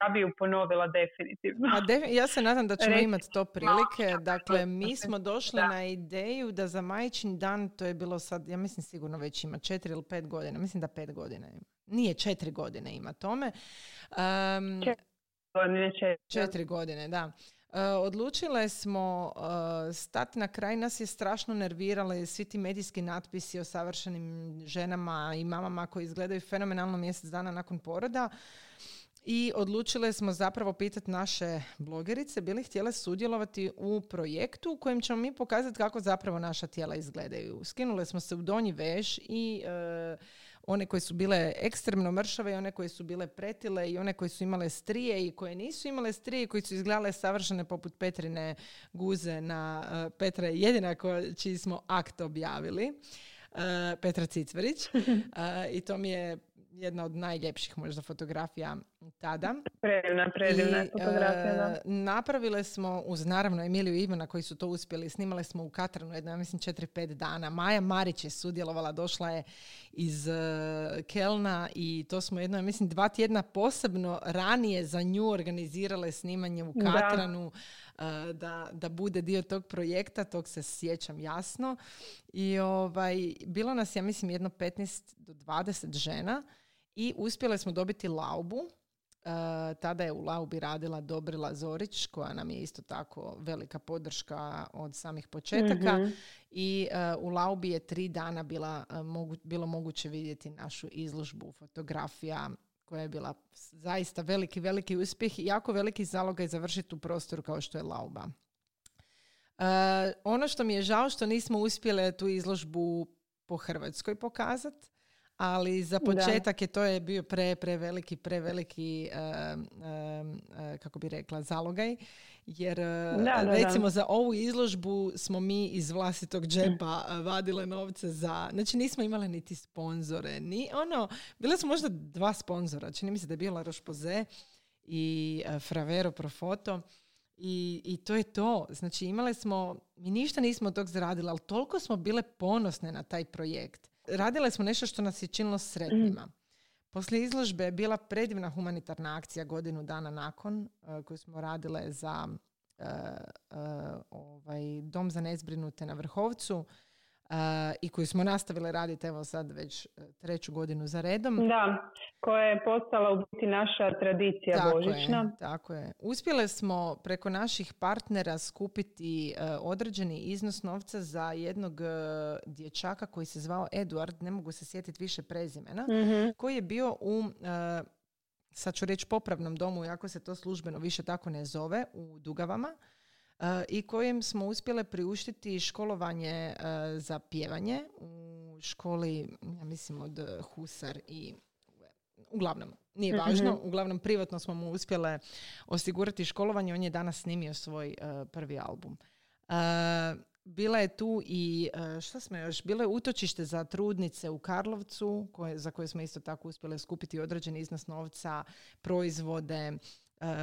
ja bi ju ponovila definitivno. A de, ja se nadam da ćemo imati to prilike. Dakle, mi smo došli da. na ideju da za Majčin dan, to je bilo sad, ja mislim sigurno već ima četiri ili pet godina. Mislim da pet godina ima. Nije, četiri godine ima tome. Um, četiri godine, četiri. Četiri godine, da. Uh, odlučile smo uh, stati na kraj, nas je strašno nervirale svi ti medijski natpisi o savršenim ženama i mamama koji izgledaju fenomenalno mjesec dana nakon poroda. I odlučile smo zapravo pitati naše blogerice, bili htjele sudjelovati u projektu u kojem ćemo mi pokazati kako zapravo naša tijela izgledaju. Skinule smo se u donji veš i e, one koje su bile ekstremno mršave i one koje su bile pretile i one koje su imale strije i koje nisu imale strije i koje su izgledale savršene poput Petrine guze na e, Petra Jedina koja, čiji smo akt objavili. E, Petra Cicvrić. E, I to mi je jedna od najljepših možda fotografija tada. Predivna, predivna I, fotografija. Da. Napravile smo uz naravno Emiliju i Ivana koji su to uspjeli, snimale smo u Katranu jedno, ja mislim četiri pet dana. Maja Marić je sudjelovala, došla je iz uh, Kelna i to smo jedno, ja mislim dva tjedna posebno ranije za nju organizirale snimanje u Katranu da, uh, da, da bude dio tog projekta, tog se sjećam jasno. I ovaj, bilo nas, ja mislim, jedno petnaest do dvadeset žena. I uspjele smo dobiti Laubu, e, tada je u Laubi radila Dobrila Zorić, koja nam je isto tako velika podrška od samih početaka. Mm-hmm. I e, u Laubi je tri dana bila, e, mogu, bilo moguće vidjeti našu izložbu fotografija koja je bila zaista veliki, veliki uspjeh i jako veliki zalogaj završiti u prostoru kao što je Lauba. E, ono što mi je žao što nismo uspjele tu izložbu po Hrvatskoj pokazati, ali za početak da. je to je bio pre, pre veliki, pre veliki uh, uh, kako bi rekla, zalogaj. Jer da, da, recimo da. za ovu izložbu smo mi iz vlastitog džepa vadile novce za... Znači nismo imale niti sponzore, ni ono... Bile su možda dva sponzora, čini mi se da je bio La Roche-Posay i Fravero Profoto. I, I to je to. Znači imale smo... Mi ništa nismo od tog zaradile, ali toliko smo bile ponosne na taj projekt. Radile smo nešto što nas je činilo sretnima. Poslije izložbe je bila predivna humanitarna akcija godinu dana nakon uh, koju smo radile za uh, uh, ovaj Dom za nezbrinute na Vrhovcu uh, i koju smo nastavile raditi evo sad već treću godinu za redom. Da, koja je postala u biti naša tradicija tako božićna. Je, tako je. Uspjele smo preko naših partnera skupiti uh, određeni iznos novca za jednog uh, dječaka koji se zvao Eduard, ne mogu se sjetiti više prezimena, mm-hmm. koji je bio u, uh, sad ću reći popravnom domu, iako se to službeno više tako ne zove, u Dugavama. Uh, i kojem smo uspjele priuštiti školovanje uh, za pjevanje u školi, ja mislim, od Husar i... Uglavnom, nije važno. Mm-hmm. Uglavnom, privatno smo mu uspjele osigurati školovanje. On je danas snimio svoj uh, prvi album. Uh, bila je tu i, uh, šta smo još, bilo je utočište za trudnice u Karlovcu, koje, za koje smo isto tako uspjele skupiti određeni iznos novca, proizvode,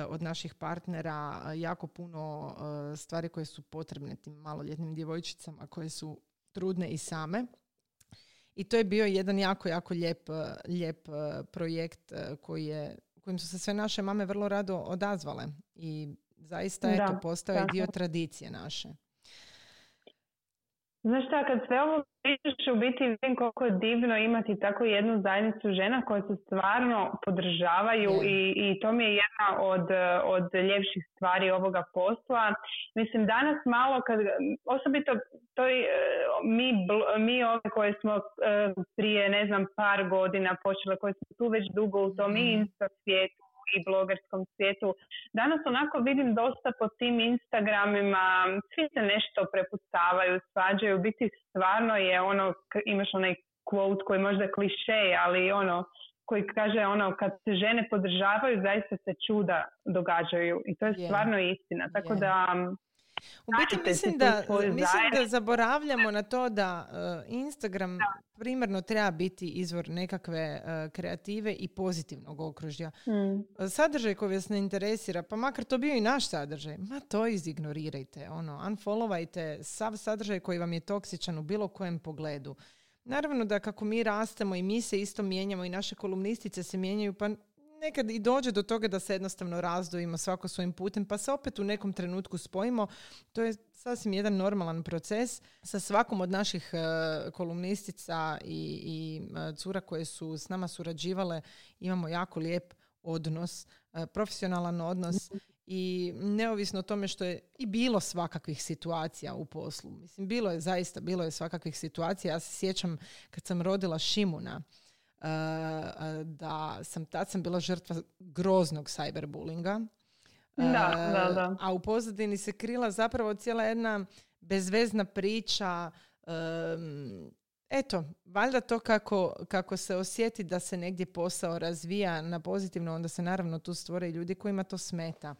od naših partnera, jako puno stvari koje su potrebne tim maloljetnim djevojčicama koje su trudne i same. I to je bio jedan jako, jako lijep, lijep projekt koji je, kojim su se sve naše mame vrlo rado odazvale i zaista je to postao i dio tradicije naše. Znaš šta, kad sve ovo pričaš, u biti vidim koliko je divno imati tako jednu zajednicu žena koje se stvarno podržavaju yeah. i, i to mi je jedna od, od ljepših stvari ovoga posla. Mislim, danas malo, kad, osobito to je, mi, mi ove koje smo prije, ne znam, par godina počele, koje smo tu već dugo u tom mm. Insta svijetu i blogerskom svijetu. Danas onako vidim dosta po tim Instagramima, svi se nešto prepucavaju, svađaju, biti stvarno je ono, imaš onaj quote koji možda kliše, ali ono, koji kaže ono, kad se žene podržavaju, zaista se čuda događaju i to je yeah. stvarno istina. Tako yeah. da... U biti mislim da, mislim da zaboravljamo na to da uh, Instagram primarno treba biti izvor nekakve uh, kreative i pozitivnog okružja. Mm. Sadržaj koji vas ne interesira, pa makar to bio i naš sadržaj, ma to izignorirajte, ono, unfollowajte sav sadržaj koji vam je toksičan u bilo kojem pogledu. Naravno da kako mi rastemo i mi se isto mijenjamo i naše kolumnistice se mijenjaju, pa nekad i dođe do toga da se jednostavno razdvojimo svako svojim putem, pa se opet u nekom trenutku spojimo. To je sasvim jedan normalan proces. Sa svakom od naših uh, kolumnistica i, i uh, cura koje su s nama surađivale imamo jako lijep odnos, uh, profesionalan odnos i neovisno o tome što je i bilo svakakvih situacija u poslu. Mislim, bilo je zaista, bilo je svakakvih situacija. Ja se sjećam kad sam rodila Šimuna, da sam tad sam bila žrtva groznog cyberbullinga. Da, da, da. A u pozadini se krila zapravo cijela jedna bezvezna priča. Eto, valjda to kako, kako se osjeti da se negdje posao razvija na pozitivno, onda se naravno tu stvore ljudi kojima to smeta.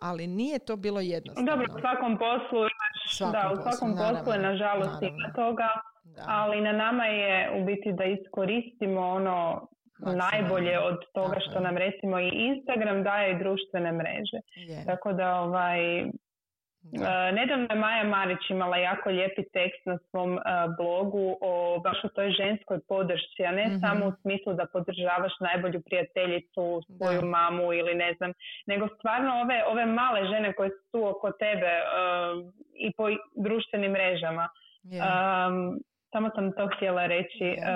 Ali nije to bilo jednostavno. Dobro, u svakom poslu, svakom da, u svakom poslu, naravno, poslu je nažalost ima toga. Da. Ali na nama je u biti da iskoristimo ono Maksimalno. najbolje od toga Tako. što nam recimo i Instagram daje i društvene mreže. Yeah. Tako da ovaj... Da. Nedavno je Maja Marić imala jako lijepi tekst na svom blogu o baš o toj ženskoj podršci, a ne mm-hmm. samo u smislu da podržavaš najbolju prijateljicu, svoju da. mamu ili ne znam, nego stvarno ove, ove male žene koje su tu oko tebe uh, i po društvenim mrežama. Yeah. Um, Samo sam to htjela reći. Yeah,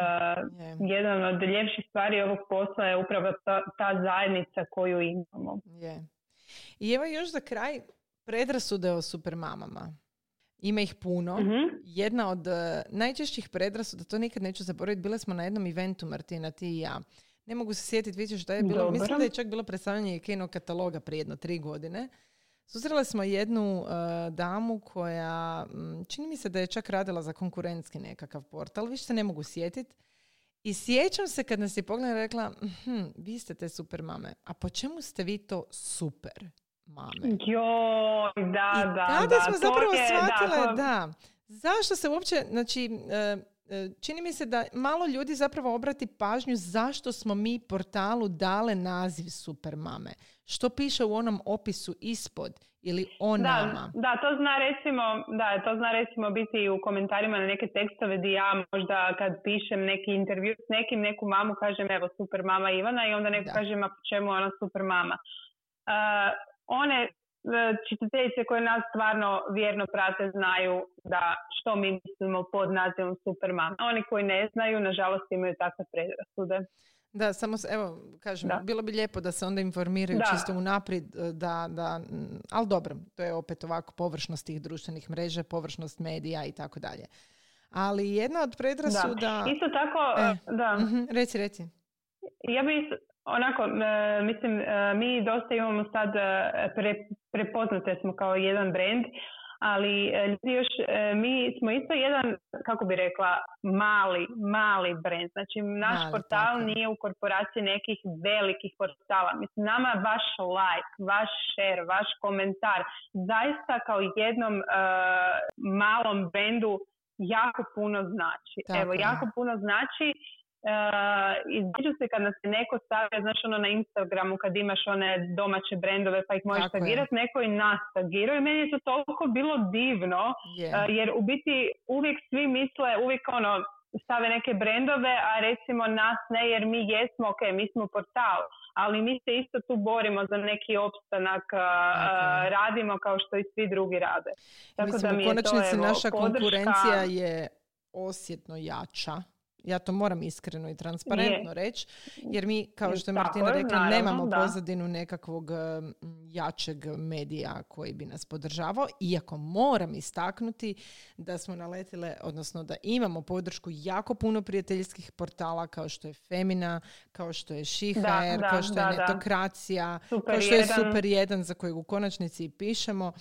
yeah. Uh, jedan od ljepših stvari ovog posla je upravo ta, ta zajednica koju imamo. Yeah. I evo još za kraj predrasude o supermamama. Ima ih puno. Mm-hmm. Jedna od uh, najčešćih predrasuda, to nikad neću zaboraviti, bile smo na jednom eventu, Martina, ti i ja. Ne mogu se sjetiti, vidiš da je bilo, Dobar. mislim da je čak bilo predstavljanje Kenog kataloga prije jedno tri godine. Susreli smo jednu uh, damu koja, m, čini mi se da je čak radila za konkurentski nekakav portal, više se ne mogu sjetiti. I sjećam se kad nas je pogledala i rekla, hm, vi ste te super mame, a po čemu ste vi to super mame? Joj, da, I da, tada da. smo zapravo je, shvatile, da, to... da, zašto se uopće, znači, uh, čini mi se da malo ljudi zapravo obrati pažnju zašto smo mi portalu dale naziv supermame. Što piše u onom opisu ispod ili o nama. Da, da, to zna recimo, da, to zna recimo biti u komentarima na neke tekstove gdje ja možda kad pišem neki intervju s nekim, neku mamu kažem evo supermama Ivana i onda neko kaže ma po čemu ona supermama. Uh, one čitateljice koje nas stvarno vjerno prate znaju da što mi mislimo pod nazivom supermama. Oni koji ne znaju, nažalost, imaju takve predrasude. Da, samo, evo, kažem, da. bilo bi lijepo da se onda informiraju da. čisto unaprijed, da, da, ali dobro, to je opet ovako površnost tih društvenih mreža, površnost medija i tako dalje. Ali jedna od predrasuda... Da, isto tako, eh, da. Reci, reci. Ja bi isto... Onako, mislim, mi dosta imamo sad, pre, prepoznate smo kao jedan brand, ali ljudi još, mi smo isto jedan, kako bi rekla, mali, mali brand. Znači, naš mali, portal tako. nije u korporaciji nekih velikih portala. Mislim, nama vaš like, vaš share, vaš komentar, zaista kao jednom uh, malom brandu jako puno znači. Tako. Evo, jako puno znači. Uh, izdižu se kad nas je neko stavlja, znaš ono na Instagramu kad imaš one domaće brendove pa ih možeš tagirati, neko i nas tagirao i meni je to toliko bilo divno yeah. uh, jer u biti uvijek svi misle, uvijek ono stave neke brendove, a recimo nas ne jer mi jesmo, ok, mi smo portal, ali mi se isto tu borimo za neki opstanak, uh, radimo kao što i svi drugi rade. Tako Mislim, da mi je u konačnici to, evo, naša podrška... konkurencija je osjetno jača. Ja to moram iskreno i transparentno reći, jer mi, kao što je Martina rekla, naravno, nemamo da. pozadinu nekakvog jačeg medija koji bi nas podržavao, iako moram istaknuti da smo naletile, odnosno da imamo podršku jako puno prijateljskih portala kao što je Femina, kao što je Šihajer, kao što da, je Netokracija, Super kao što je jedan. Super jedan za kojeg u konačnici i pišemo.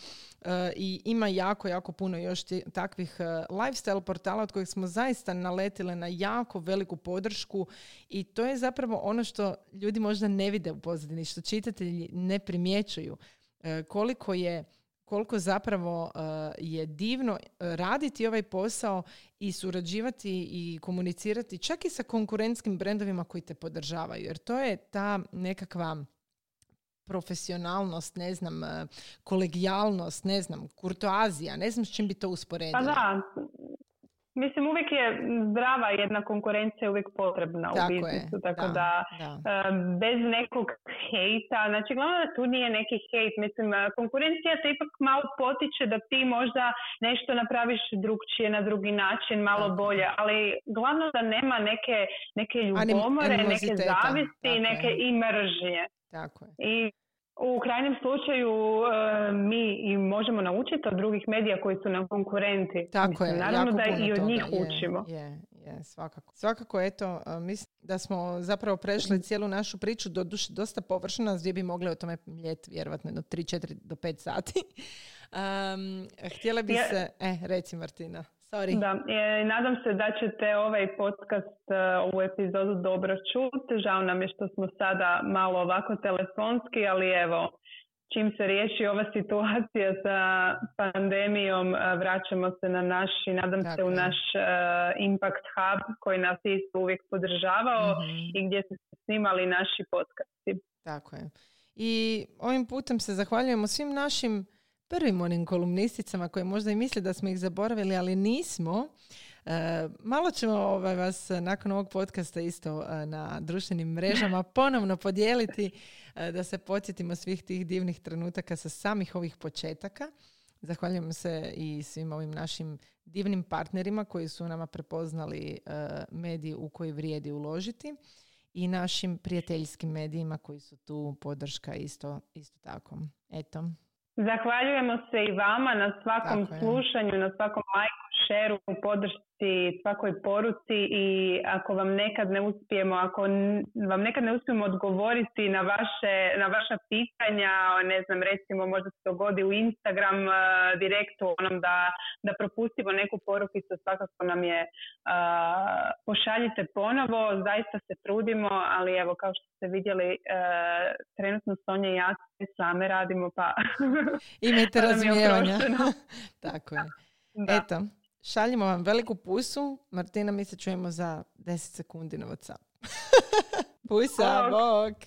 Uh, I ima jako, jako puno još t- takvih uh, lifestyle portala od kojih smo zaista naletile na jako jako veliku podršku i to je zapravo ono što ljudi možda ne vide u pozadini, što čitatelji ne primjećuju. E, koliko je koliko zapravo uh, je divno raditi ovaj posao i surađivati i komunicirati čak i sa konkurentskim brendovima koji te podržavaju. Jer to je ta nekakva profesionalnost, ne znam, kolegijalnost, ne znam, kurtoazija, ne znam s čim bi to usporedila. Pa da, mislim uvijek je zdrava jedna konkurencija uvijek potrebna tako u biznisu, je, tako da, da, da bez nekog hejta, znači glavno da tu nije neki hejt, mislim konkurencija te ipak malo potiče da ti možda nešto napraviš drugčije na drugi način, malo tako bolje, ali glavno da nema neke, neke ljubomore, Anim, neke zavisti, neke i mržnje. Tako je. I u krajnjem slučaju mi i možemo naučiti od drugih medija koji su nam konkurenti. Tako mislim, je, naravno da i od toga njih učimo. Je, je, svakako. Svakako, eto, mislim da smo zapravo prešli cijelu našu priču, doduše dosta površno, gdje bi mogli o tome mljeti vjerojatno do tri, četiri do pet sati. Um, htjela bi je... se... E, reci Martina. Sorry. Da, e, nadam se da ćete ovaj podcast, ovu epizodu dobro čuti. Žao nam je što smo sada malo ovako telefonski, ali evo, čim se riješi ova situacija sa pandemijom, vraćamo se na naš i nadam dakle. se u naš uh, Impact Hub koji nas isto uvijek podržavao mm-hmm. i gdje su snimali naši podcasti. Tako je. I ovim putem se zahvaljujemo svim našim prvim onim kolumnisticama koje možda i misle da smo ih zaboravili, ali nismo. E, malo ćemo ovaj, vas nakon ovog podcasta isto na društvenim mrežama ponovno podijeliti e, da se podsjetimo svih tih divnih trenutaka sa samih ovih početaka. Zahvaljujem se i svim ovim našim divnim partnerima koji su nama prepoznali e, medij u koji vrijedi uložiti i našim prijateljskim medijima koji su tu podrška isto, isto tako. Eto. Zahvaljujemo se i vama na svakom tako slušanju, je. na svakom lajku, šeru, podršci, svakoj poruci i ako vam nekad ne uspijemo, ako vam nekad ne uspijemo odgovoriti na vaše, na vaša pitanja, ne znam, recimo možda se dogodi u Instagram uh, direktu onom da, da propustimo neku porukicu, svakako nam je uh, pošaljite ponovo, zaista se trudimo, ali evo kao što ste vidjeli uh, trenutno Sonja i ja same radimo pa imajte razumijevanja. Tako je. Da. Eto, šaljimo vam veliku pusu. Martina, mi se čujemo za deset sekundi na WhatsApp. Pusa, bok!